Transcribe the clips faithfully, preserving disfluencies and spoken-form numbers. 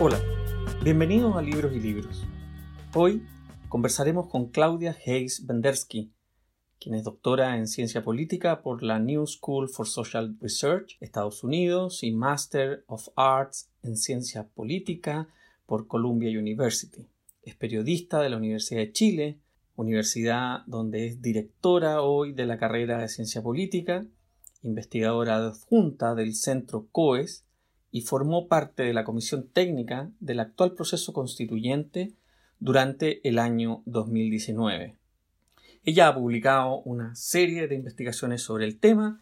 Hola, bienvenidos a Libros y Libros. Hoy conversaremos con Claudia Heiss Bendersky, quien es doctora en Ciencia Política por la New School for Social Research, Estados Unidos, y Master of Arts en Ciencia Política por Columbia University. Es periodista de la Universidad de Chile, universidad donde es directora hoy de la carrera de Ciencia Política, investigadora adjunta del Centro COES, y formó parte de la comisión técnica del actual proceso constituyente durante el año dos mil diecinueve. Ella ha publicado una serie de investigaciones sobre el tema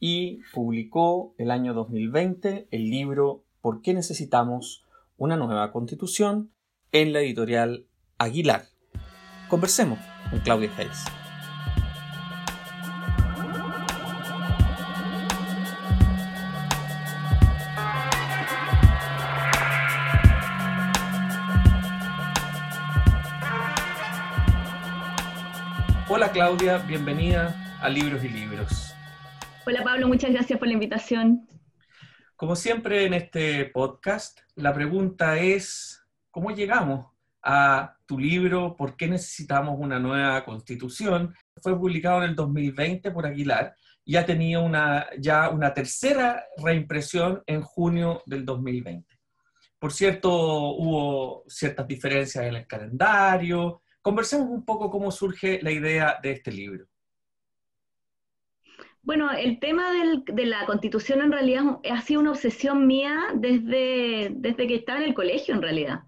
y publicó el año dos mil veinte el libro ¿Por qué necesitamos una nueva constitución? En la editorial Aguilar. Conversemos con Claudia Fels. Hola Claudia, bienvenida a Libros y Libros. Hola Pablo, muchas gracias por la invitación. Como siempre en este podcast, la pregunta es, ¿cómo llegamos a tu libro? ¿Por qué necesitamos una nueva constitución? Fue publicado en el dos mil veinte por Aguilar y ha tenido una, ya una tercera reimpresión en junio del dos mil veinte. Por cierto, hubo ciertas diferencias en el calendario. Conversemos un poco cómo surge la idea de este libro. Bueno, el tema del, de la Constitución en realidad ha sido una obsesión mía desde, desde que estaba en el colegio en realidad.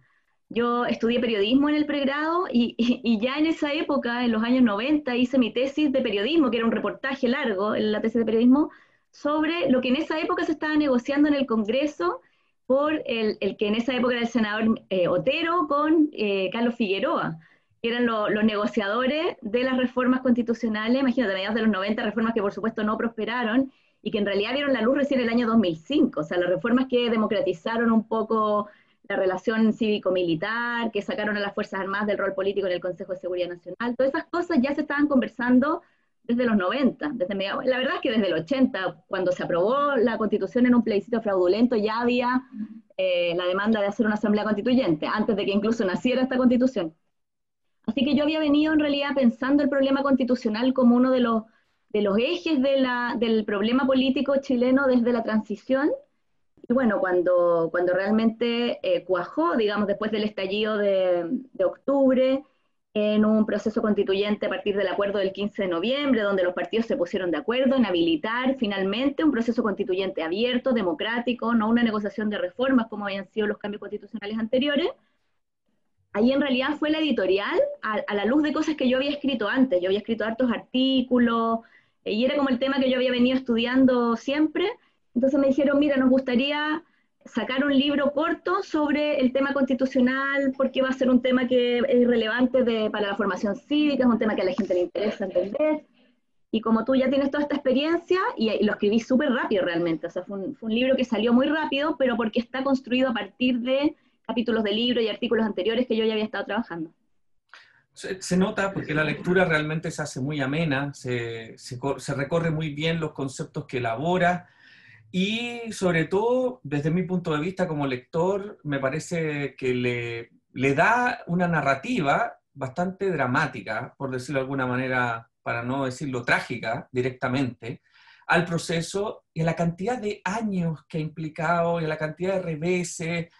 Yo estudié periodismo en el pregrado y, y, y ya en esa época, en los años noventa, hice mi tesis de periodismo, que era un reportaje largo, la tesis de periodismo, sobre lo que en esa época se estaba negociando en el Congreso por el, el que en esa época era el senador eh, Otero con eh, Carlos Figueroa, que eran lo, los negociadores de las reformas constitucionales, imagínate, a mediados de los noventa, reformas que por supuesto no prosperaron, y que en realidad vieron la luz recién en el año dos mil cinco, o sea, las reformas que democratizaron un poco la relación cívico-militar, que sacaron a las Fuerzas Armadas del rol político en el Consejo de Seguridad Nacional, todas esas cosas ya se estaban conversando desde los noventa, desde mediados, la verdad es que desde el ochenta, cuando se aprobó la Constitución en un plebiscito fraudulento, ya había eh, la demanda de hacer una asamblea constituyente, antes de que incluso naciera esta Constitución. Así que yo había venido en realidad pensando el problema constitucional como uno de los, de los ejes de la, del problema político chileno desde la transición, y bueno, cuando, cuando realmente eh, cuajó, digamos, después del estallido de, de octubre, en un proceso constituyente a partir del acuerdo del quince de noviembre, donde los partidos se pusieron de acuerdo en habilitar finalmente un proceso constituyente abierto, democrático, no una negociación de reformas como habían sido los cambios constitucionales anteriores. Ahí en realidad fue la editorial, a, a la luz de cosas que yo había escrito antes. Yo había escrito hartos artículos, y era como el tema que yo había venido estudiando siempre. Entonces me dijeron, mira, nos gustaría sacar un libro corto sobre el tema constitucional, porque va a ser un tema que es relevante de, para la formación cívica, es un tema que a la gente le interesa entender. Y como tú ya tienes toda esta experiencia, y, y lo escribí súper rápido realmente, o sea, fue un, fue un libro que salió muy rápido, pero porque está construido a partir de capítulos de libro y artículos anteriores que yo ya había estado trabajando. Se, se nota porque la lectura realmente se hace muy amena, se, se, se recorre muy bien los conceptos que elabora y sobre todo, desde mi punto de vista como lector, me parece que le, le da una narrativa bastante dramática, por decirlo de alguna manera, para no decirlo trágica directamente, al proceso y a la cantidad de años que ha implicado y a la cantidad de reveses.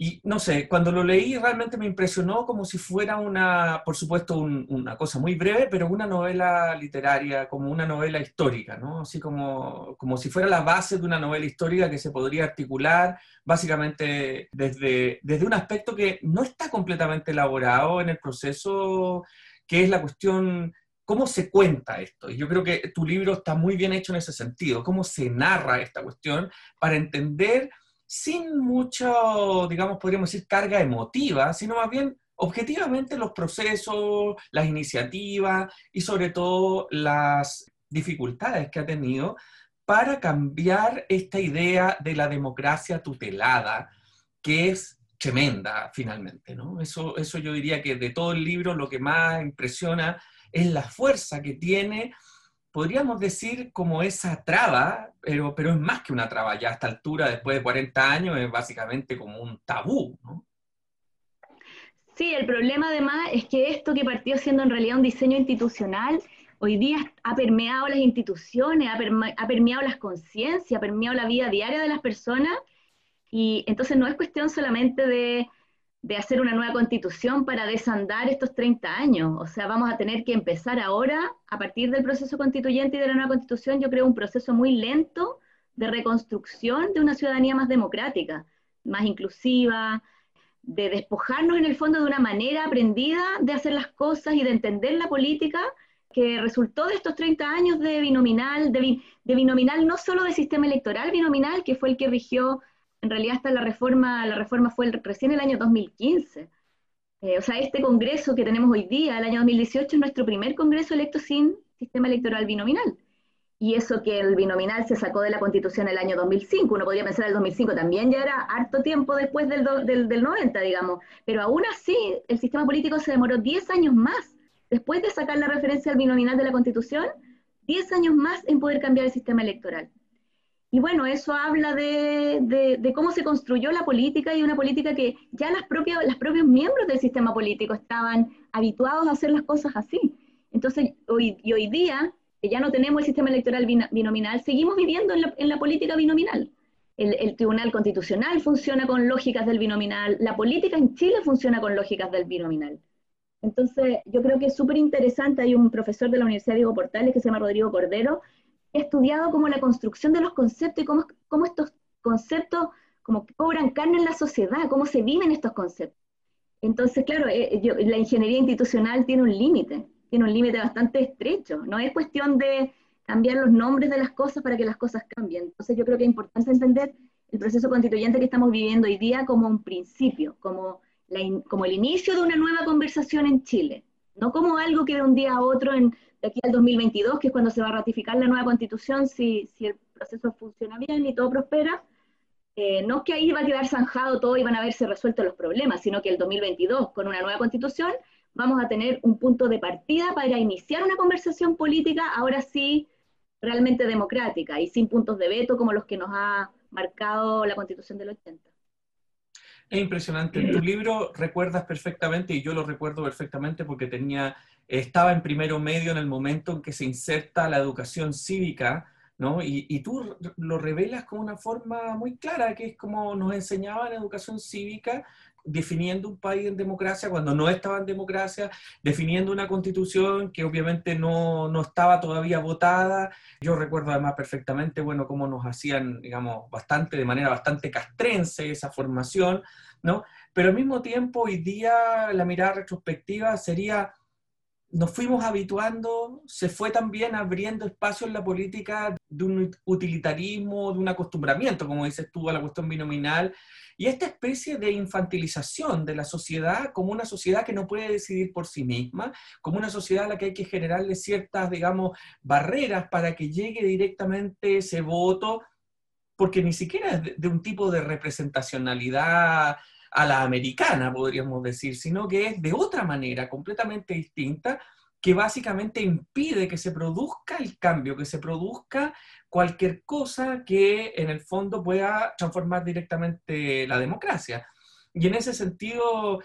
Y no sé, cuando lo leí realmente me impresionó como si fuera una, por supuesto, un, una cosa muy breve, pero una novela literaria, como una novela histórica, ¿no? Así como, como si fuera la base de una novela histórica que se podría articular básicamente desde, desde un aspecto que no está completamente elaborado en el proceso, que es la cuestión, ¿cómo se cuenta esto? Y yo creo que tu libro está muy bien hecho en ese sentido, cómo se narra esta cuestión para entender sin mucho, digamos, podríamos decir, carga emotiva, sino más bien objetivamente los procesos, las iniciativas y sobre todo las dificultades que ha tenido para cambiar esta idea de la democracia tutelada, que es tremenda finalmente, ¿no? Eso, eso yo diría que de todo el libro lo que más impresiona es la fuerza que tiene podríamos decir como esa traba, pero, pero es más que una traba ya a esta altura, después de cuarenta años, es básicamente como un tabú, ¿no? Sí, el problema además es que esto que partió siendo en realidad un diseño institucional, hoy día ha permeado las instituciones, ha, perme ha permeado las conciencias, ha permeado la vida diaria de las personas, y entonces no es cuestión solamente de, de hacer una nueva constitución para desandar estos treinta años, o sea, vamos a tener que empezar ahora, a partir del proceso constituyente y de la nueva constitución, yo creo un proceso muy lento de reconstrucción de una ciudadanía más democrática, más inclusiva, de despojarnos en el fondo de una manera aprendida de hacer las cosas y de entender la política que resultó de estos treinta años de binominal, de, bin, de binominal no solo de sistema electoral binominal, que fue el que rigió, en realidad hasta la reforma, la reforma fue el, recién el año dos mil quince. Eh, o sea, este congreso que tenemos hoy día, el año dos mil dieciocho, es nuestro primer congreso electo sin sistema electoral binominal. Y eso que el binominal se sacó de la Constitución el año dos mil cinco, uno podría pensar el dos mil cinco también ya era harto tiempo después del, do, del, del noventa, digamos, pero aún así el sistema político se demoró diez años más, después de sacar la referencia al binominal de la Constitución, diez años más en poder cambiar el sistema electoral. Y bueno, eso habla de, de, de cómo se construyó la política, y una política que ya las propias, los propios miembros del sistema político estaban habituados a hacer las cosas así. Entonces, hoy, y hoy día, que ya no tenemos el sistema electoral binominal, seguimos viviendo en la, en la política binominal. El, el Tribunal Constitucional funciona con lógicas del binominal, la política en Chile funciona con lógicas del binominal. Entonces, yo creo que es súper interesante, hay un profesor de la Universidad Diego Portales que se llama Rodrigo Cordero, que ha estudiado como la construcción de los conceptos y cómo, cómo estos conceptos como cobran carne en la sociedad, cómo se viven estos conceptos. Entonces, claro, eh, yo, la ingeniería institucional tiene un límite, tiene un límite bastante estrecho, no es cuestión de cambiar los nombres de las cosas para que las cosas cambien. Entonces yo creo que es importante entender el proceso constituyente que estamos viviendo hoy día como un principio, como, la in, como el inicio de una nueva conversación en Chile, no como algo que de un día a otro, en, de aquí al dos mil veintidós, que es cuando se va a ratificar la nueva constitución, si, si el proceso funciona bien y todo prospera, eh, no es que ahí va a quedar zanjado todo y van a verse resueltos los problemas, sino que el dos mil veintidós, con una nueva constitución, vamos a tener un punto de partida para iniciar una conversación política, ahora sí, realmente democrática, y sin puntos de veto como los que nos ha marcado la Constitución del ochenta. Es impresionante. En tu libro recuerdas perfectamente, y yo lo recuerdo perfectamente porque tenía, estaba en primero medio en el momento en que se inserta la educación cívica, ¿no? Y, y tú lo revelas con una forma muy clara, que es como nos enseñaban educación cívica, definiendo un país en democracia cuando no estaba en democracia, definiendo una constitución que obviamente no, no estaba todavía votada. Yo recuerdo además perfectamente, bueno, cómo nos hacían, digamos, bastante, de manera bastante castrense esa formación, ¿no? Pero al mismo tiempo, hoy día, la mirada retrospectiva sería, nos fuimos habituando, se fue también abriendo espacio en la política de un utilitarismo, de un acostumbramiento, como dices tú, a la cuestión binominal, y esta especie de infantilización de la sociedad como una sociedad que no puede decidir por sí misma, como una sociedad a la que hay que generarle ciertas, digamos, barreras para que llegue directamente ese voto, porque ni siquiera es de un tipo de representacionalidad a la americana, podríamos decir, sino que es de otra manera, completamente distinta, que básicamente impide que se produzca el cambio, que se produzca cualquier cosa que en el fondo pueda transformar directamente la democracia. Y en ese sentido,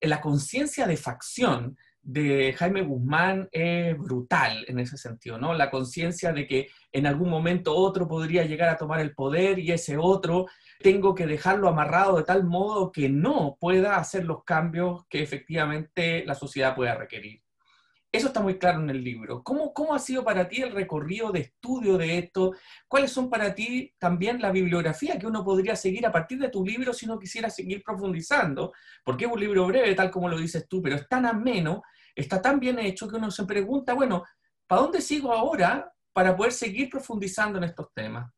la conciencia de facción de Jaime Guzmán es brutal en ese sentido, ¿no? La conciencia de que en algún momento otro podría llegar a tomar el poder y ese otro tengo que dejarlo amarrado de tal modo que no pueda hacer los cambios que efectivamente la sociedad pueda requerir. Eso está muy claro en el libro. ¿Cómo, cómo ha sido para ti el recorrido de estudio de esto? ¿Cuáles son para ti también la bibliografía que uno podría seguir a partir de tu libro si uno quisiera seguir profundizando? Porque es un libro breve, tal como lo dices tú, pero es tan ameno, está tan bien hecho que uno se pregunta, bueno, ¿para dónde sigo ahora para poder seguir profundizando en estos temas?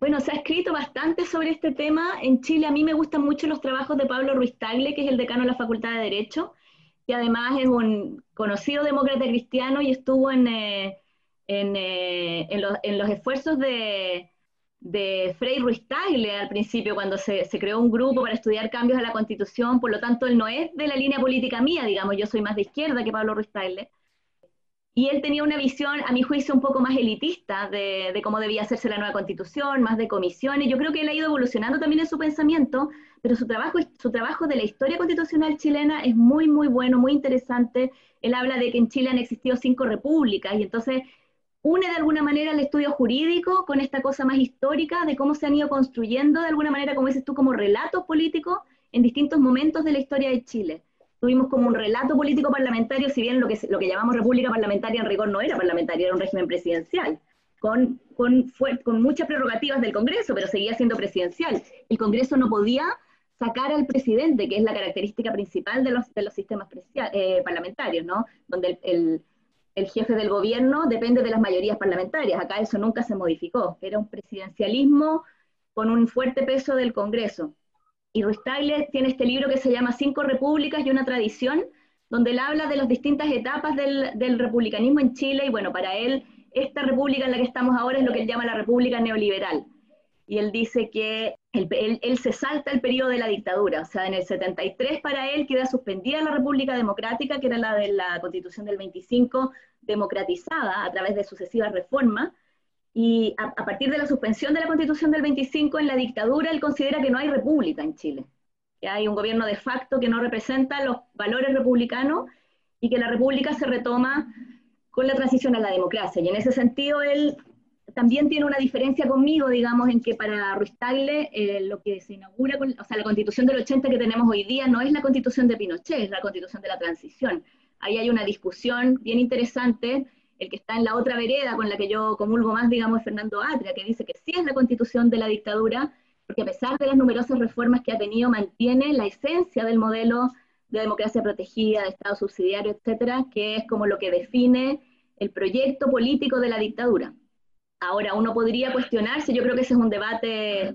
Bueno, se ha escrito bastante sobre este tema en Chile. A mí me gustan mucho los trabajos de Pablo Ruiz Tagle, que es el decano de la Facultad de Derecho, que además es un conocido demócrata cristiano y estuvo en, eh, en, eh, en, los, en los esfuerzos de, de Frei Ruiz Tagle al principio, cuando se, se creó un grupo para estudiar cambios a la Constitución, por lo tanto él no es de la línea política mía, digamos, yo soy más de izquierda que Pablo Ruiz Tagle, Y él tenía una visión, a mi juicio, un poco más elitista de, de cómo debía hacerse la nueva Constitución, más de comisiones. Yo creo que él ha ido evolucionando también en su pensamiento, pero su trabajo, su trabajo de la historia constitucional chilena es muy, muy bueno, muy interesante. Él habla de que en Chile han existido cinco repúblicas, y entonces une de alguna manera el estudio jurídico con esta cosa más histórica de cómo se han ido construyendo, de alguna manera, como dices tú, como relatos políticos en distintos momentos de la historia de Chile. Tuvimos como un relato político parlamentario, si bien lo que, lo que llamamos república parlamentaria en rigor no era parlamentaria, era un régimen presidencial, con, con, fue, con muchas prerrogativas del Congreso, pero seguía siendo presidencial. El Congreso no podía sacar al presidente, que es la característica principal de los, de los sistemas eh, parlamentarios, ¿no? Donde el, el, el jefe del gobierno depende de las mayorías parlamentarias. Acá eso nunca se modificó, era un presidencialismo con un fuerte peso del Congreso. Y Ruiz Tagle tiene este libro que se llama Cinco repúblicas y una tradición, donde él habla de las distintas etapas del, del republicanismo en Chile, y bueno, para él, esta república en la que estamos ahora es lo que él llama la república neoliberal. Y él dice que él, él, él se salta el periodo de la dictadura, o sea, en el setenta y tres para él queda suspendida la república democrática, que era la de la constitución del veinticinco, democratizada a través de sucesivas reformas. Y a, a partir de la suspensión de la Constitución del veinticinco, en la dictadura, él considera que no hay república en Chile, que hay un gobierno de facto que no representa los valores republicanos y que la república se retoma con la transición a la democracia. Y en ese sentido, él también tiene una diferencia conmigo, digamos, en que para Ruiz Tagle, eh, lo que se inaugura, con, o sea, la Constitución del ochenta que tenemos hoy día no es la Constitución de Pinochet, es la Constitución de la transición. Ahí hay una discusión bien interesante. El que está en la otra vereda con la que yo comulgo más, digamos, es Fernando Atria, que dice que sí es la constitución de la dictadura, porque a pesar de las numerosas reformas que ha tenido, mantiene la esencia del modelo de democracia protegida, de Estado subsidiario, etcétera, que es como lo que define el proyecto político de la dictadura. Ahora, uno podría cuestionarse, yo creo que ese es un debate,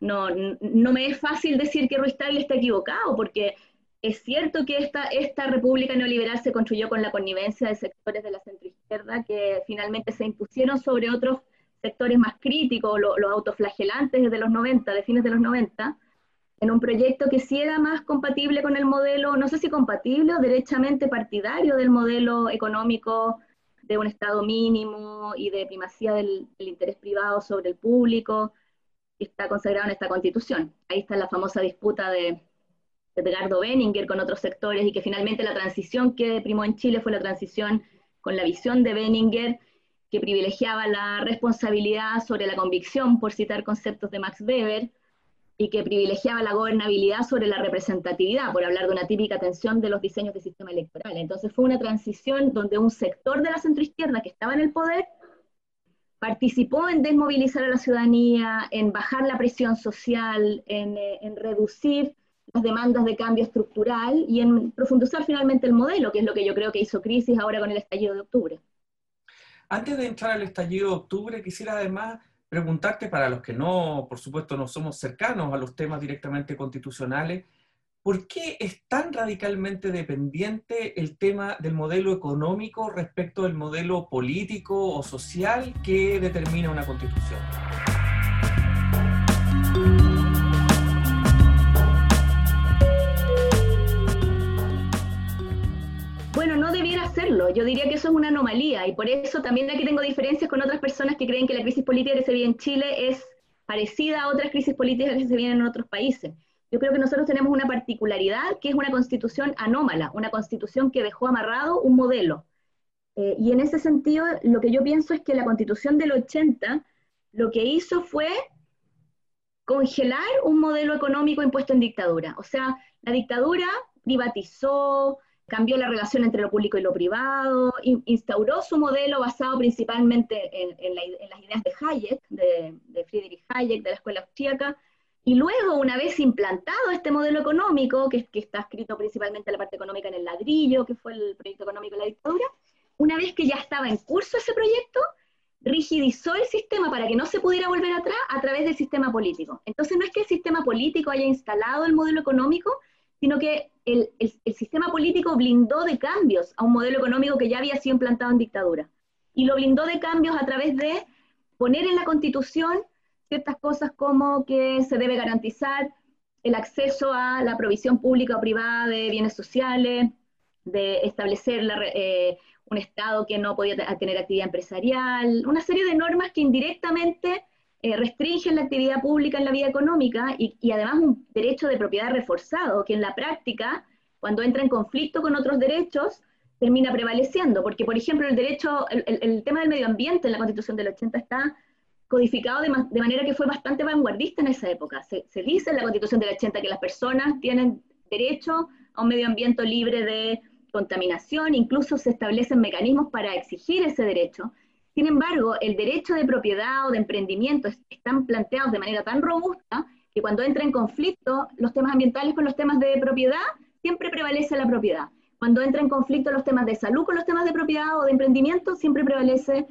no, no me es fácil decir que Ruiz Tagle está equivocado, porque es cierto que esta, esta república neoliberal se construyó con la connivencia de sectores de la centroizquierda que finalmente se impusieron sobre otros sectores más críticos, lo, los autoflagelantes desde los noventa, de fines de los noventa, en un proyecto que sí era más compatible con el modelo, no sé si compatible o derechamente partidario del modelo económico de un Estado mínimo y de primacía del, del interés privado sobre el público, que está consagrado en esta Constitución. Ahí está la famosa disputa de Edgardo Benninger con otros sectores, y que finalmente la transición que primó en Chile fue la transición con la visión de Benninger, que privilegiaba la responsabilidad sobre la convicción, por citar conceptos de Max Weber, y que privilegiaba la gobernabilidad sobre la representatividad, por hablar de una típica tensión de los diseños de sistema electoral. Entonces fue una transición donde un sector de la centroizquierda que estaba en el poder participó en desmovilizar a la ciudadanía, en bajar la presión social, en, en reducir las demandas de cambio estructural y en profundizar finalmente el modelo, que es lo que yo creo que hizo crisis ahora con el estallido de octubre. Antes de entrar al estallido de octubre, quisiera además preguntarte, para los que no, por supuesto, no somos cercanos a los temas directamente constitucionales, ¿por qué es tan radicalmente dependiente el tema del modelo económico respecto del modelo político o social que determina una constitución? Bueno, no debiera hacerlo. Yo diría que eso es una anomalía, y por eso también aquí tengo diferencias con otras personas que creen que la crisis política que se vive en Chile es parecida a otras crisis políticas que se viven en otros países. Yo creo que nosotros tenemos una particularidad, que es una constitución anómala, una constitución que dejó amarrado un modelo. Eh, y en ese sentido, lo que yo pienso es que la constitución del ochenta lo que hizo fue congelar un modelo económico impuesto en dictadura. O sea, la dictadura privatizó, cambió la relación entre lo público y lo privado, instauró su modelo basado principalmente en, en, la, en las ideas de Hayek, de, de Friedrich Hayek, de la escuela austríaca, y luego, una vez implantado este modelo económico, que, que está escrito principalmente en la parte económica en el ladrillo, que fue el proyecto económico de la dictadura, una vez que ya estaba en curso ese proyecto, rigidizó el sistema para que no se pudiera volver atrás a través del sistema político. Entonces no es que el sistema político haya instalado el modelo económico, sino que el, el, el sistema político blindó de cambios a un modelo económico que ya había sido implantado en dictadura. Y lo blindó de cambios a través de poner en la Constitución ciertas cosas como que se debe garantizar el acceso a la provisión pública o privada de bienes sociales, de establecer la, eh, un Estado que no podía tener actividad empresarial, una serie de normas que indirectamente eh, restringen la actividad pública en la vida económica, y, y además un derecho de propiedad reforzado, que en la práctica, cuando entra en conflicto con otros derechos, termina prevaleciendo, porque por ejemplo el derecho, el, el, el tema del medio ambiente en la Constitución del ochenta está codificado de, de manera que fue bastante vanguardista en esa época. Se, se dice en la Constitución del ochenta que las personas tienen derecho a un medio ambiente libre de contaminación, incluso se establecen mecanismos para exigir ese derecho. Sin embargo, el derecho de propiedad o de emprendimiento están planteados de manera tan robusta que cuando entra en conflicto los temas ambientales con los temas de propiedad, siempre prevalece la propiedad. Cuando entra en conflicto los temas de salud con los temas de propiedad o de emprendimiento, siempre prevalece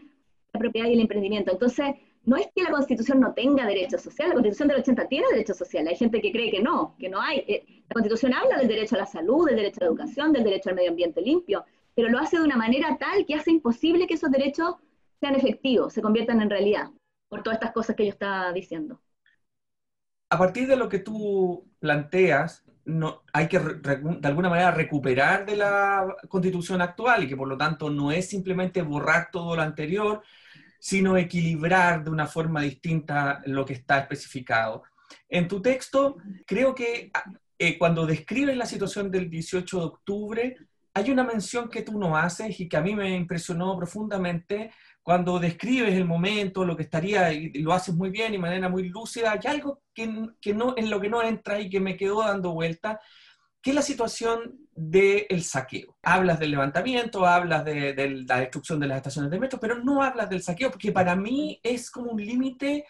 la propiedad y el emprendimiento. Entonces, no es que la Constitución no tenga derechos sociales, la Constitución del ochenta tiene derechos sociales, hay gente que cree que no, que no hay. La Constitución habla del derecho a la salud, del derecho a la educación, del derecho al medio ambiente limpio, pero lo hace de una manera tal que hace imposible que esos derechos sean efectivos, se conviertan en realidad, por todas estas cosas que yo estaba diciendo. A partir de lo que tú planteas, no, hay que de alguna manera recuperar de la Constitución actual, y que por lo tanto no es simplemente borrar todo lo anterior, sino equilibrar de una forma distinta lo que está especificado. En tu texto, creo que eh, cuando describes la situación del dieciocho de octubre, hay una mención que tú no haces y que a mí me impresionó profundamente. Cuando describes el momento, lo que estaría, y lo haces muy bien y de manera muy lúcida, hay algo que, que no, en lo que no entra y que me quedó dando vuelta, que es la situación del saqueo. Hablas del levantamiento, hablas de, de la destrucción de las estaciones de metro, pero no hablas del saqueo, porque para mí es como un límite,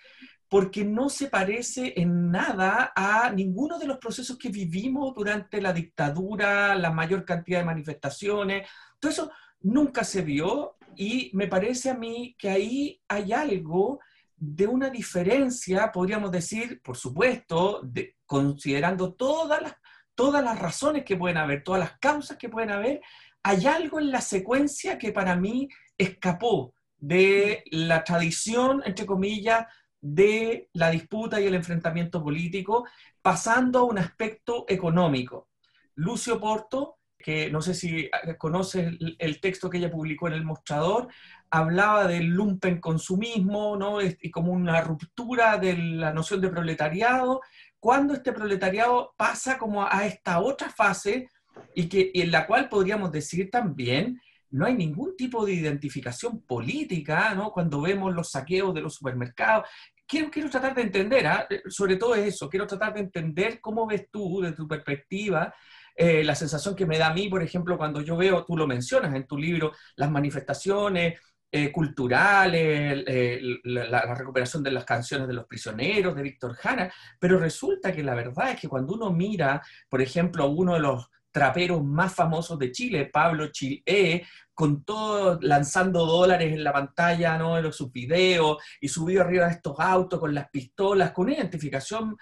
porque no se parece en nada a ninguno de los procesos que vivimos durante la dictadura, la mayor cantidad de manifestaciones. Todo eso nunca se vio, y me parece a mí que ahí hay algo de una diferencia, podríamos decir, por supuesto, de, considerando todas las todas las razones que pueden haber, todas las causas que pueden haber, hay algo en la secuencia que para mí escapó de la tradición, entre comillas, de la disputa y el enfrentamiento político, pasando a un aspecto económico. Lucio Porto, que no sé si conoces el texto que ella publicó en El Mostrador, hablaba del lumpenconsumismo, ¿no? Y como una ruptura de la noción de proletariado, cuando este proletariado pasa como a esta otra fase, y, que, y en la cual podríamos decir también no hay ningún tipo de identificación política, ¿no? Cuando vemos los saqueos de los supermercados. Quiero, quiero tratar de entender, ¿eh? sobre todo eso, quiero tratar de entender cómo ves tú, desde tu perspectiva, eh, la sensación que me da a mí, por ejemplo, cuando yo veo, tú lo mencionas en tu libro, las manifestaciones eh, culturales, eh, la, la recuperación de las canciones de los prisioneros, de Víctor Jara, pero resulta que la verdad es que cuando uno mira, por ejemplo, a uno de los traperos más famosos de Chile, Pablo Chill-E, con todo, lanzando dólares en la pantalla, ¿no? En sus videos, y subido arriba de estos autos con las pistolas, con una identificación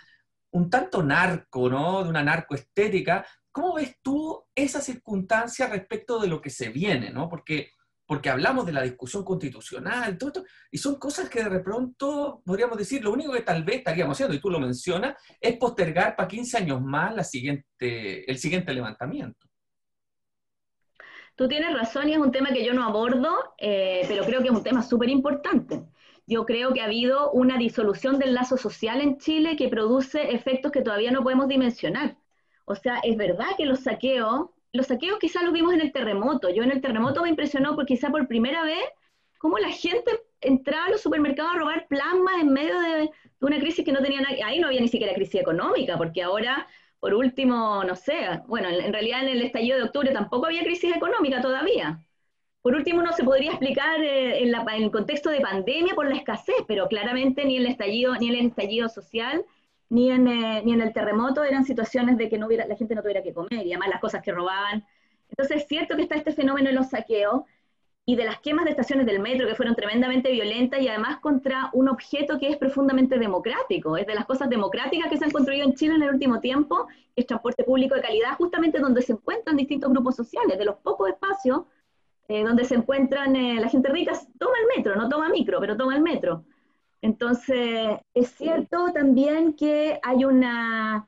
un tanto narco, ¿no? De una narcoestética. ¿Cómo ves tú esa circunstancia respecto de lo que se viene, ¿no? Porque, porque hablamos de la discusión constitucional, todo esto, y son cosas que de pronto, podríamos decir, lo único que tal vez estaríamos haciendo, y tú lo mencionas, es postergar para quince años más la siguiente, el siguiente levantamiento. Tú tienes razón, y es un tema que yo no abordo, eh, pero creo que es un tema súper importante. Yo creo que ha habido una disolución del lazo social en Chile que produce efectos que todavía no podemos dimensionar. O sea, es verdad que los saqueos, los saqueos quizás los vimos en el terremoto. Yo en el terremoto me impresionó por quizá por primera vez cómo la gente entraba a los supermercados a robar plasma en medio de, de una crisis que no tenía nada. Ahí no había ni siquiera crisis económica, porque ahora, por último, no sé, bueno, en, en realidad en el estallido de octubre tampoco había crisis económica todavía. Por último, no se podría explicar eh, en, la, en el contexto de pandemia por la escasez, pero claramente ni el estallido, ni el estallido social, Ni en, eh, ni en el terremoto eran situaciones de que no hubiera, la gente no tuviera que comer, y además las cosas que robaban. Entonces es cierto que está este fenómeno de los saqueos y de las quemas de estaciones del metro, que fueron tremendamente violentas y además contra un objeto que es profundamente democrático. Es de las cosas democráticas que se han construido en Chile en el último tiempo, que es transporte público de calidad, justamente donde se encuentran distintos grupos sociales, de los pocos espacios eh, donde se encuentran eh, la gente rica, toma el metro, no toma micro, pero toma el metro. Entonces, es cierto también que hay una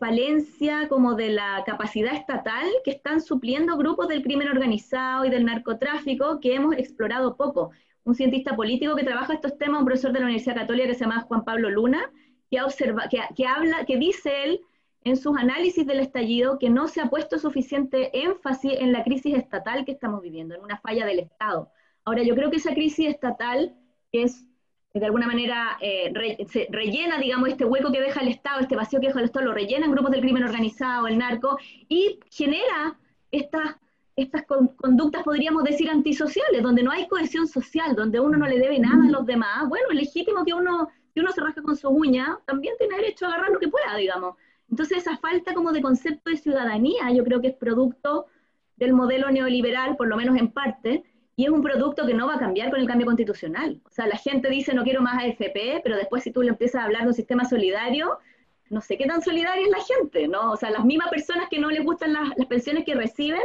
falencia como de la capacidad estatal que están supliendo grupos del crimen organizado y del narcotráfico que hemos explorado poco. Un cientista político que trabaja estos temas, un profesor de la Universidad Católica que se llama Juan Pablo Luna, que, observa, que, que, habla, que dice él en sus análisis del estallido que no se ha puesto suficiente énfasis en la crisis estatal que estamos viviendo, en una falla del Estado. Ahora, yo creo que esa crisis estatal que es de alguna manera eh, re, se rellena, digamos, este hueco que deja el Estado, este vacío que deja el Estado, lo rellenan grupos del crimen organizado, el narco, y genera estas, estas con, conductas, podríamos decir, antisociales, donde no hay cohesión social, donde uno no le debe nada a los demás. Bueno, es legítimo que uno, si uno se rasca con su uña, también tiene derecho a agarrar lo que pueda, digamos. Entonces esa falta como de concepto de ciudadanía, yo creo que es producto del modelo neoliberal, por lo menos en parte, y es un producto que no va a cambiar con el cambio constitucional. O sea, la gente dice, no quiero más A F P, pero después si tú le empiezas a hablar de un sistema solidario, no sé qué tan solidaria es la gente, ¿no? O sea, las mismas personas que no les gustan las, las pensiones que reciben,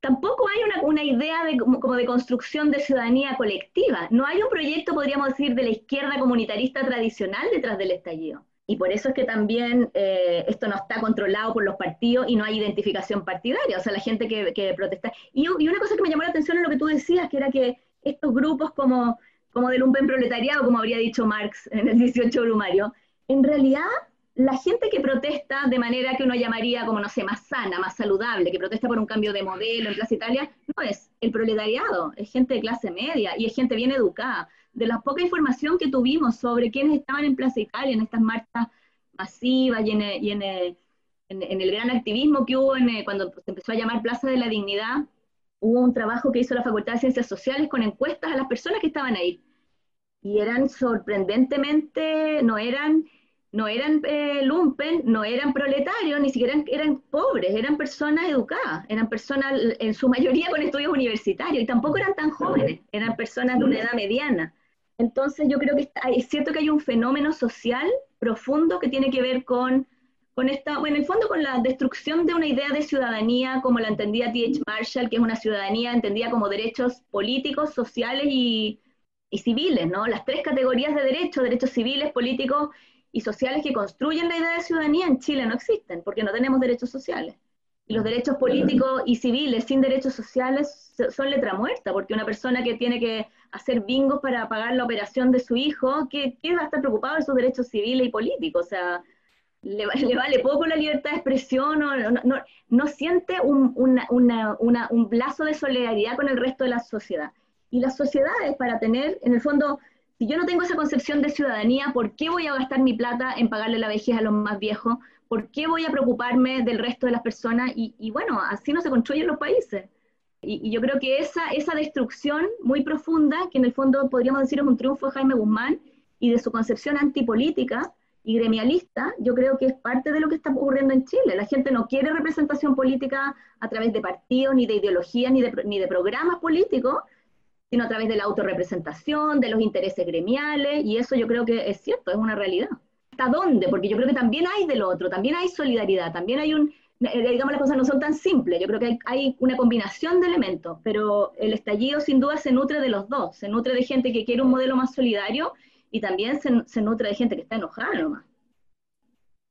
tampoco hay una, una idea de, como, como de construcción de ciudadanía colectiva. No hay un proyecto, podríamos decir, de la izquierda comunitarista tradicional detrás del estallido. Y por eso es que también eh, esto no está controlado por los partidos y no hay identificación partidaria, o sea, la gente que, que protesta. Y, y una cosa que me llamó la atención en lo que tú decías, que era que estos grupos como, como del lumpen proletariado, como habría dicho Marx en el dieciocho Brumario, en realidad la gente que protesta de manera que uno llamaría como, no sé, más sana, más saludable, que protesta por un cambio de modelo en Plaza Italia, no es el proletariado, es gente de clase media y es gente bien educada. De la poca información que tuvimos sobre quiénes estaban en Plaza Italia, en estas marchas masivas y en, y en, en, en el gran activismo que hubo en, cuando se empezó a llamar Plaza de la Dignidad, hubo un trabajo que hizo la Facultad de Ciencias Sociales con encuestas a las personas que estaban ahí. Y eran sorprendentemente, no eran, no eran eh, lumpen, no eran proletarios, ni siquiera eran, eran pobres, eran personas educadas, eran personas en su mayoría con estudios universitarios, y tampoco eran tan jóvenes, eran personas de una edad mediana. Entonces yo creo que está, es cierto que hay un fenómeno social profundo que tiene que ver con, con esta, bueno, en el fondo con la destrucción de una idea de ciudadanía como la entendía T H Marshall, que es una ciudadanía entendida como derechos políticos, sociales y, y civiles, ¿no? Las tres categorías de derechos, derechos civiles, políticos y sociales que construyen la idea de ciudadanía en Chile no existen, porque no tenemos derechos sociales. Y los derechos políticos y civiles sin derechos sociales son letra muerta, porque una persona que tiene que hacer bingos para pagar la operación de su hijo, ¿qué, qué va a estar preocupado de sus derechos civiles y políticos? O sea, le, le vale poco la libertad de expresión, o no, no, no siente un, una, una, una, un lazo de solidaridad con el resto de la sociedad. Y las sociedades para tener, en el fondo, si yo no tengo esa concepción de ciudadanía, ¿por qué voy a gastar mi plata en pagarle la vejez a los más viejos? ¿Por qué voy a preocuparme del resto de las personas? Y, y bueno, así no se construyen los países. Y, y yo creo que esa, esa destrucción muy profunda, que en el fondo podríamos decir es un triunfo de Jaime Guzmán, y de su concepción antipolítica y gremialista, yo creo que es parte de lo que está ocurriendo en Chile. La gente no quiere representación política a través de partidos, ni de ideologías, ni de, ni de programas políticos, sino a través de la autorrepresentación, de los intereses gremiales, y eso yo creo que es cierto, es una realidad. ¿Hasta dónde? Porque yo creo que también hay del otro, también hay solidaridad, también hay un, digamos, las cosas no son tan simples, yo creo que hay, hay una combinación de elementos, pero el estallido sin duda se nutre de los dos, se nutre de gente que quiere un modelo más solidario y también se, se nutre de gente que está enojada nomás.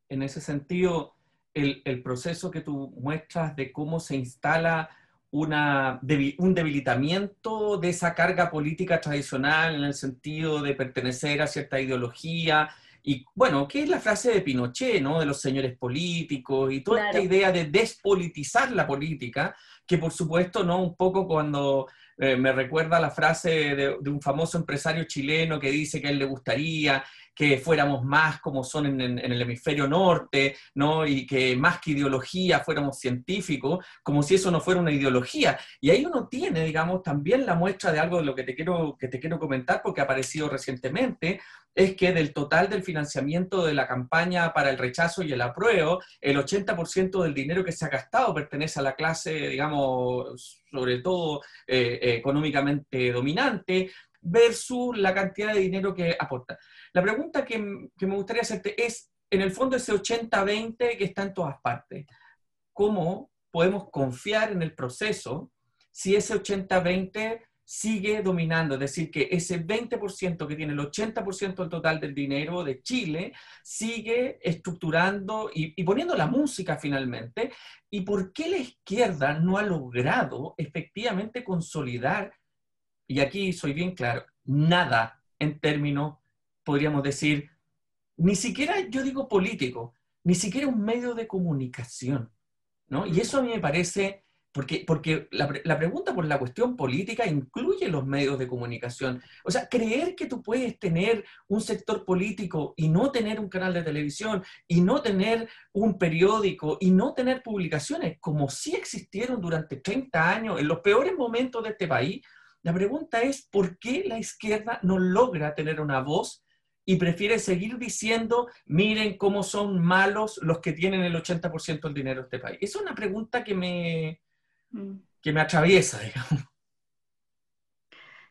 En ese sentido, el, el proceso que tú muestras de cómo se instala Una, un debilitamiento de esa carga política tradicional en el sentido de pertenecer a cierta ideología, y bueno, ¿qué es la frase de Pinochet, ¿no? De los señores políticos, y toda claro. Esta idea de despolitizar la política, que por supuesto, ¿no? Un poco cuando eh, me recuerda la frase de, de un famoso empresario chileno que dice que a él le gustaría que fuéramos más como son en, en, en el hemisferio norte, ¿no? Y que más que ideología fuéramos científicos, como si eso no fuera una ideología. Y ahí uno tiene, digamos, también la muestra de algo de lo que te quiero, que te quiero comentar, porque ha aparecido recientemente, es que del total del financiamiento de la campaña para el rechazo y el apruebo, el ochenta por ciento del dinero que se ha gastado pertenece a la clase, digamos, sobre todo eh, eh, económicamente dominante, versus la cantidad de dinero que aporta. La pregunta que, que me gustaría hacerte es, en el fondo, ese ochenta veinte que está en todas partes, ¿cómo podemos confiar en el proceso si ese ochenta veinte sigue dominando, es decir, que ese veinte por ciento que tiene el ochenta por ciento del total del dinero de Chile sigue estructurando y, y poniendo la música finalmente. ¿Y por qué la izquierda no ha logrado efectivamente consolidar, y aquí soy bien claro, nada en términos, podríamos decir, ni siquiera, yo digo político, ni siquiera un medio de comunicación, ¿no? Y eso a mí me parece... Porque, porque la, la pregunta por la cuestión política incluye los medios de comunicación. O sea, creer que tú puedes tener un sector político y no tener un canal de televisión, y no tener un periódico, y no tener publicaciones, como sí existieron durante treinta años, en los peores momentos de este país, la pregunta es ¿por qué la izquierda no logra tener una voz y prefiere seguir diciendo, miren cómo son malos los que tienen el ochenta por ciento del dinero de este país? Esa es una pregunta que me... que me atraviesa, digamos.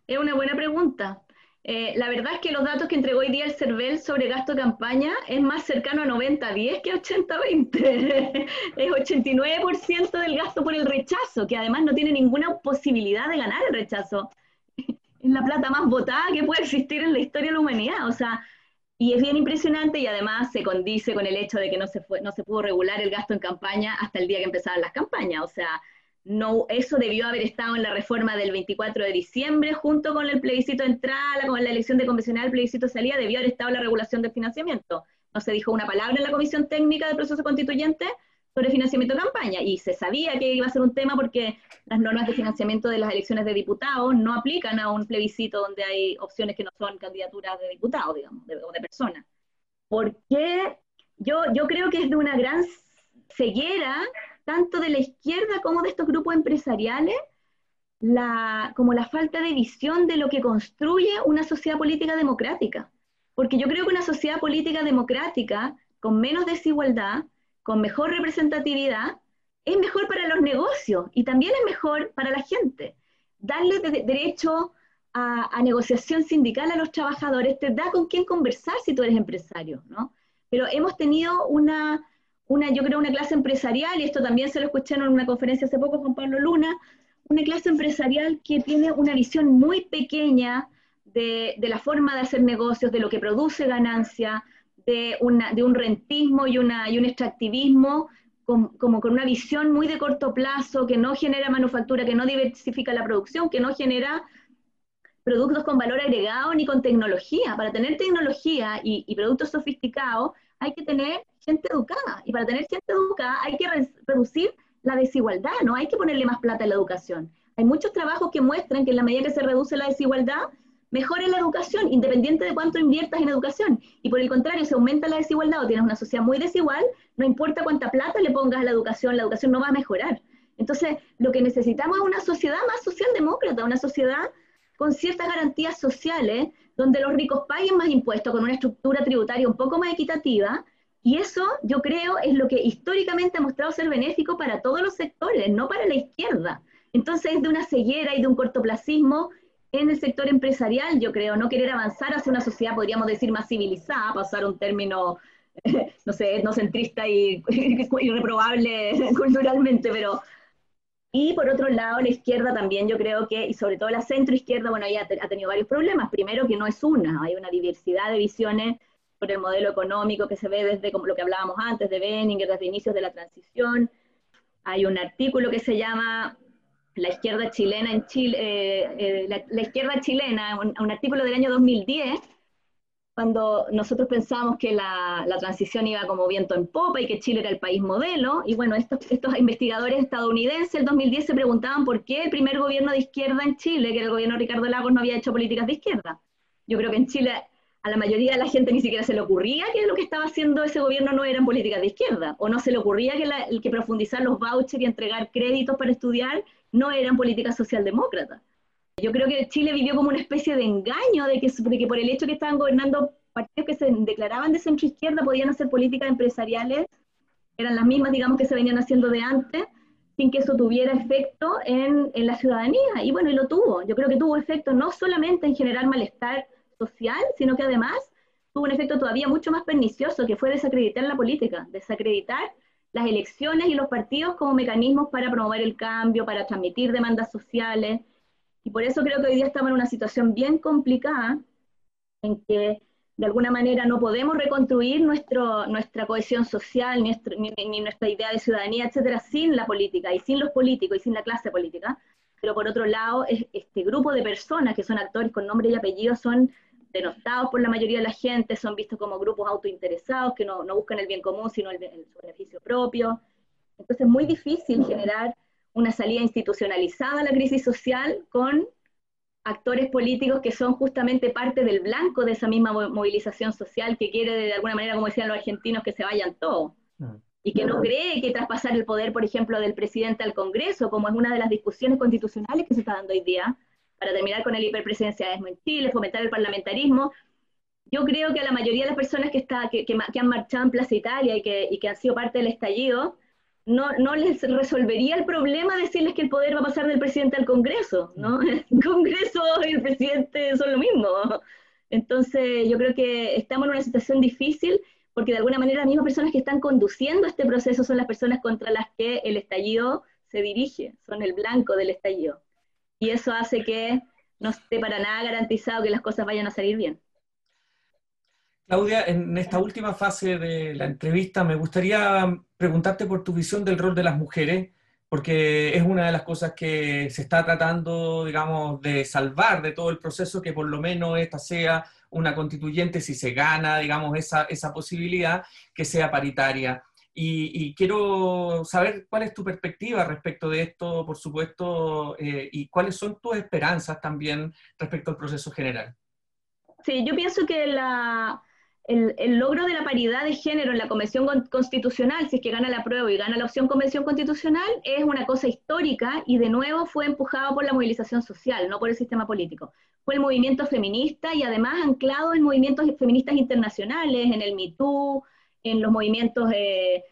Es una buena pregunta. Eh, la verdad es que los datos que entregó hoy día el CERVEL sobre gasto de campaña es más cercano a noventa diez que a ochenta veinte. Es ochenta y nueve por ciento del gasto por el rechazo, que además no tiene ninguna posibilidad de ganar el rechazo. Es la plata más votada que puede existir en la historia de la humanidad. O sea, y es bien impresionante, y además se condice con el hecho de que no se, fue, no se pudo regular el gasto en campaña hasta el día que empezaban las campañas. O sea, no, eso debió haber estado en la reforma del veinticuatro de diciembre, junto con el plebiscito de entrada, con la elección de convencional, el plebiscito de salida, debió haber estado la regulación del financiamiento. No se dijo una palabra en la Comisión Técnica del Proceso Constituyente sobre financiamiento de campaña, y se sabía que iba a ser un tema porque las normas de financiamiento de las elecciones de diputados no aplican a un plebiscito donde hay opciones que no son candidaturas de diputados, digamos, de, de personas. Porque yo, yo creo que es de una gran ceguera, tanto de la izquierda como de estos grupos empresariales, la, como la falta de visión de lo que construye una sociedad política democrática. Porque yo creo que una sociedad política democrática, con menos desigualdad, con mejor representatividad, es mejor para los negocios y también es mejor para la gente. Darle de derecho a, a negociación sindical a los trabajadores te da con quién conversar si tú eres empresario, ¿no? Pero hemos tenido una... Una, yo creo una clase empresarial, y esto también se lo escuché en una conferencia hace poco con Pablo Luna, una clase empresarial que tiene una visión muy pequeña de, de la forma de hacer negocios, de lo que produce ganancia, de, una, de un rentismo y, una, y un extractivismo, con, como con una visión muy de corto plazo, que no genera manufactura, que no diversifica la producción, que no genera productos con valor agregado ni con tecnología. Para tener tecnología y, y productos sofisticados hay que tener gente educada, y para tener gente educada hay que reducir la desigualdad, no hay que ponerle más plata a la educación. Hay muchos trabajos que muestran que en la medida que se reduce la desigualdad, mejora la educación, independiente de cuánto inviertas en educación, y por el contrario, si aumenta la desigualdad o tienes una sociedad muy desigual, no importa cuánta plata le pongas a la educación, la educación no va a mejorar. Entonces, lo que necesitamos es una sociedad más socialdemócrata, una sociedad con ciertas garantías sociales, donde los ricos paguen más impuestos, con una estructura tributaria un poco más equitativa, y eso, yo creo, es lo que históricamente ha mostrado ser benéfico para todos los sectores, no para la izquierda. Entonces, es de una ceguera y de un cortoplacismo en el sector empresarial, yo creo, no querer avanzar hacia una sociedad, podríamos decir, más civilizada, pasar un término, no sé, etnocentrista y irreprobable culturalmente, pero... Y por otro lado, la izquierda también, yo creo que, y sobre todo la centroizquierda, bueno, ella ha tenido varios problemas. Primero, que no es una, hay una diversidad de visiones por el modelo económico que se ve desde, como lo que hablábamos antes, de Benninger, desde inicios de la transición. Hay un artículo que se llama La izquierda chilena en Chile, eh, eh, la, la izquierda chilena, un, un artículo del año dos mil diez, cuando nosotros pensábamos que la, la transición iba como viento en popa y que Chile era el país modelo, y bueno, estos, estos investigadores estadounidenses el dos mil diez se preguntaban por qué el primer gobierno de izquierda en Chile, que era el gobierno de Ricardo Lagos, no había hecho políticas de izquierda. Yo creo que en Chile a la mayoría de la gente ni siquiera se le ocurría que lo que estaba haciendo ese gobierno no eran políticas de izquierda, o no se le ocurría que, la, que profundizar los vouchers y entregar créditos para estudiar no eran políticas socialdemócratas. Yo creo que Chile vivió como una especie de engaño de que, de que por el hecho que estaban gobernando partidos que se declaraban de centroizquierda podían hacer políticas empresariales, eran las mismas, digamos, que se venían haciendo de antes, sin que eso tuviera efecto en, en la ciudadanía. Y bueno, y lo tuvo. Yo creo que tuvo efecto no solamente en generar malestar social, sino que además tuvo un efecto todavía mucho más pernicioso, que fue desacreditar la política, desacreditar las elecciones y los partidos como mecanismos para promover el cambio, para transmitir demandas sociales. Y por eso creo que hoy día estamos en una situación bien complicada, en que de alguna manera no podemos reconstruir nuestro, nuestra cohesión social, nuestro, ni, ni nuestra idea de ciudadanía, etcétera, sin la política, y sin los políticos, y sin la clase política. Pero por otro lado, es, este grupo de personas que son actores con nombre y apellido son denostados por la mayoría de la gente, son vistos como grupos autointeresados, que no, no buscan el bien común, sino el, el beneficio propio. Entonces es muy difícil generar una salida institucionalizada a la crisis social con actores políticos que son justamente parte del blanco de esa misma movilización social que quiere, de alguna manera, como decían los argentinos, que se vayan todos. Y que no cree que traspasar el poder, por ejemplo, del presidente al Congreso, como es una de las discusiones constitucionales que se está dando hoy día, para terminar con el hiperpresidencialismo en Chile, fomentar el parlamentarismo. Yo creo que a la mayoría de las personas que, está, que, que, que han marchado en Plaza Italia y que, y que han sido parte del estallido, no, no les resolvería el problema decirles que el poder va a pasar del presidente al Congreso, ¿no? El Congreso y el presidente son lo mismo. Entonces yo creo que estamos en una situación difícil, porque de alguna manera las mismas personas que están conduciendo este proceso son las personas contra las que el estallido se dirige, son el blanco del estallido. Y eso hace que no esté para nada garantizado que las cosas vayan a salir bien. Claudia, en esta última fase de la entrevista me gustaría preguntarte por tu visión del rol de las mujeres, porque es una de las cosas que se está tratando, digamos, de salvar de todo el proceso, que por lo menos esta sea una constituyente, si se gana, digamos, esa, esa posibilidad, que sea paritaria. Y, y quiero saber cuál es tu perspectiva respecto de esto, por supuesto, eh, y cuáles son tus esperanzas también respecto al proceso general. Sí, yo pienso que la... El, el logro de la paridad de género en la Convención Constitucional, si es que gana la prueba y gana la opción Convención Constitucional, es una cosa histórica, y de nuevo fue empujado por la movilización social, no por el sistema político. Fue el movimiento feminista, y además anclado en movimientos feministas internacionales, en el Me Too, en los movimientos eh,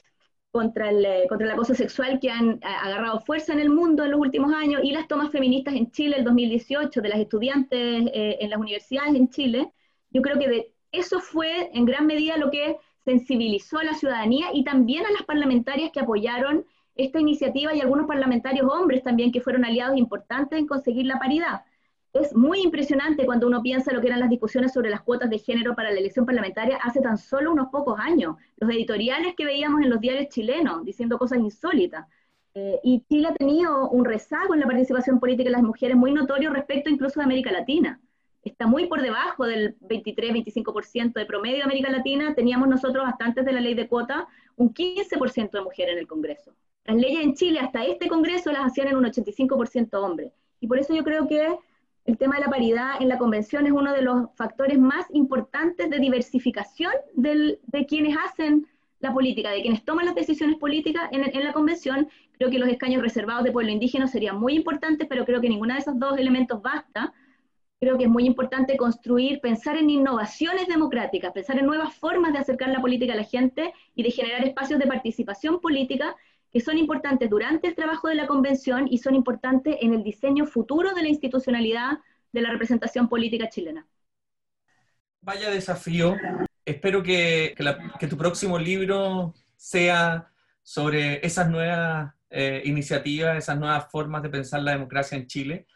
contra, el, contra el acoso sexual que han agarrado fuerza en el mundo en los últimos años, y las tomas feministas en Chile el dos mil dieciocho, de las estudiantes eh, en las universidades en Chile. Yo creo que de eso fue en gran medida lo que sensibilizó a la ciudadanía y también a las parlamentarias que apoyaron esta iniciativa, y algunos parlamentarios hombres también que fueron aliados importantes en conseguir la paridad. Es muy impresionante cuando uno piensa lo que eran las discusiones sobre las cuotas de género para la elección parlamentaria hace tan solo unos pocos años. Los editoriales que veíamos en los diarios chilenos diciendo cosas insólitas. Eh, y Chile ha tenido un rezago en la participación política de las mujeres muy notorio respecto incluso de América Latina. Está muy por debajo del veintitrés a veinticinco por ciento de promedio de América Latina. Teníamos nosotros, hasta antes de la ley de cuota, un quince por ciento de mujeres en el Congreso. Las leyes en Chile, hasta este Congreso, las hacían en un ochenta y cinco por ciento hombres. Y por eso yo creo que el tema de la paridad en la Convención es uno de los factores más importantes de diversificación del, de quienes hacen la política, de quienes toman las decisiones políticas en, en la Convención. Creo que los escaños reservados de pueblo indígena serían muy importantes, pero creo que ninguno de esos dos elementos basta. Creo que es muy importante construir, pensar en innovaciones democráticas, pensar en nuevas formas de acercar la política a la gente y de generar espacios de participación política que son importantes durante el trabajo de la Convención y son importantes en el diseño futuro de la institucionalidad de la representación política chilena. Vaya desafío. Espero que, que, la, que tu próximo libro sea sobre esas nuevas eh, iniciativas, esas nuevas formas de pensar la democracia en Chile,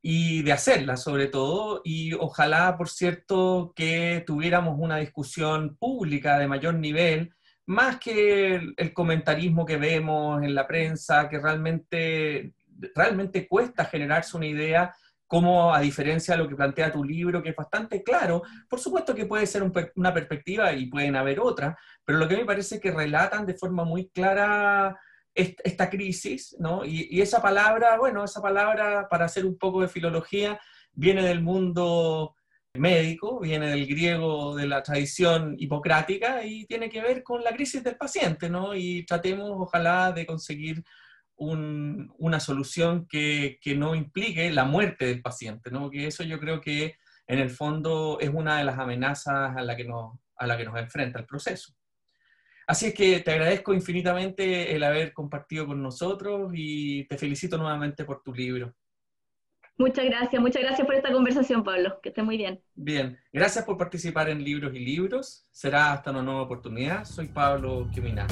y de hacerla sobre todo, y ojalá, por cierto, que tuviéramos una discusión pública de mayor nivel, más que el, el comentarismo que vemos en la prensa, que realmente, realmente cuesta generarse una idea, como a diferencia de lo que plantea tu libro, que es bastante claro. Por supuesto que puede ser un, una perspectiva y pueden haber otras, pero lo que me parece es que relatan de forma muy clara esta crisis, ¿no? Y, y esa palabra, bueno, esa palabra, para hacer un poco de filología, viene del mundo médico, viene del griego, de la tradición hipocrática, y tiene que ver con la crisis del paciente, ¿no? Y tratemos, ojalá, de conseguir un, una solución que, que no implique la muerte del paciente, ¿no? Que eso yo creo que, en el fondo, es una de las amenazas a la que nos, a la que nos enfrenta el proceso. Así es que te agradezco infinitamente el haber compartido con nosotros y te felicito nuevamente por tu libro. Muchas gracias, muchas gracias por esta conversación, Pablo. Que estés muy bien. Bien, gracias por participar en Libros y Libros. Será hasta una nueva oportunidad. Soy Pablo Quimina.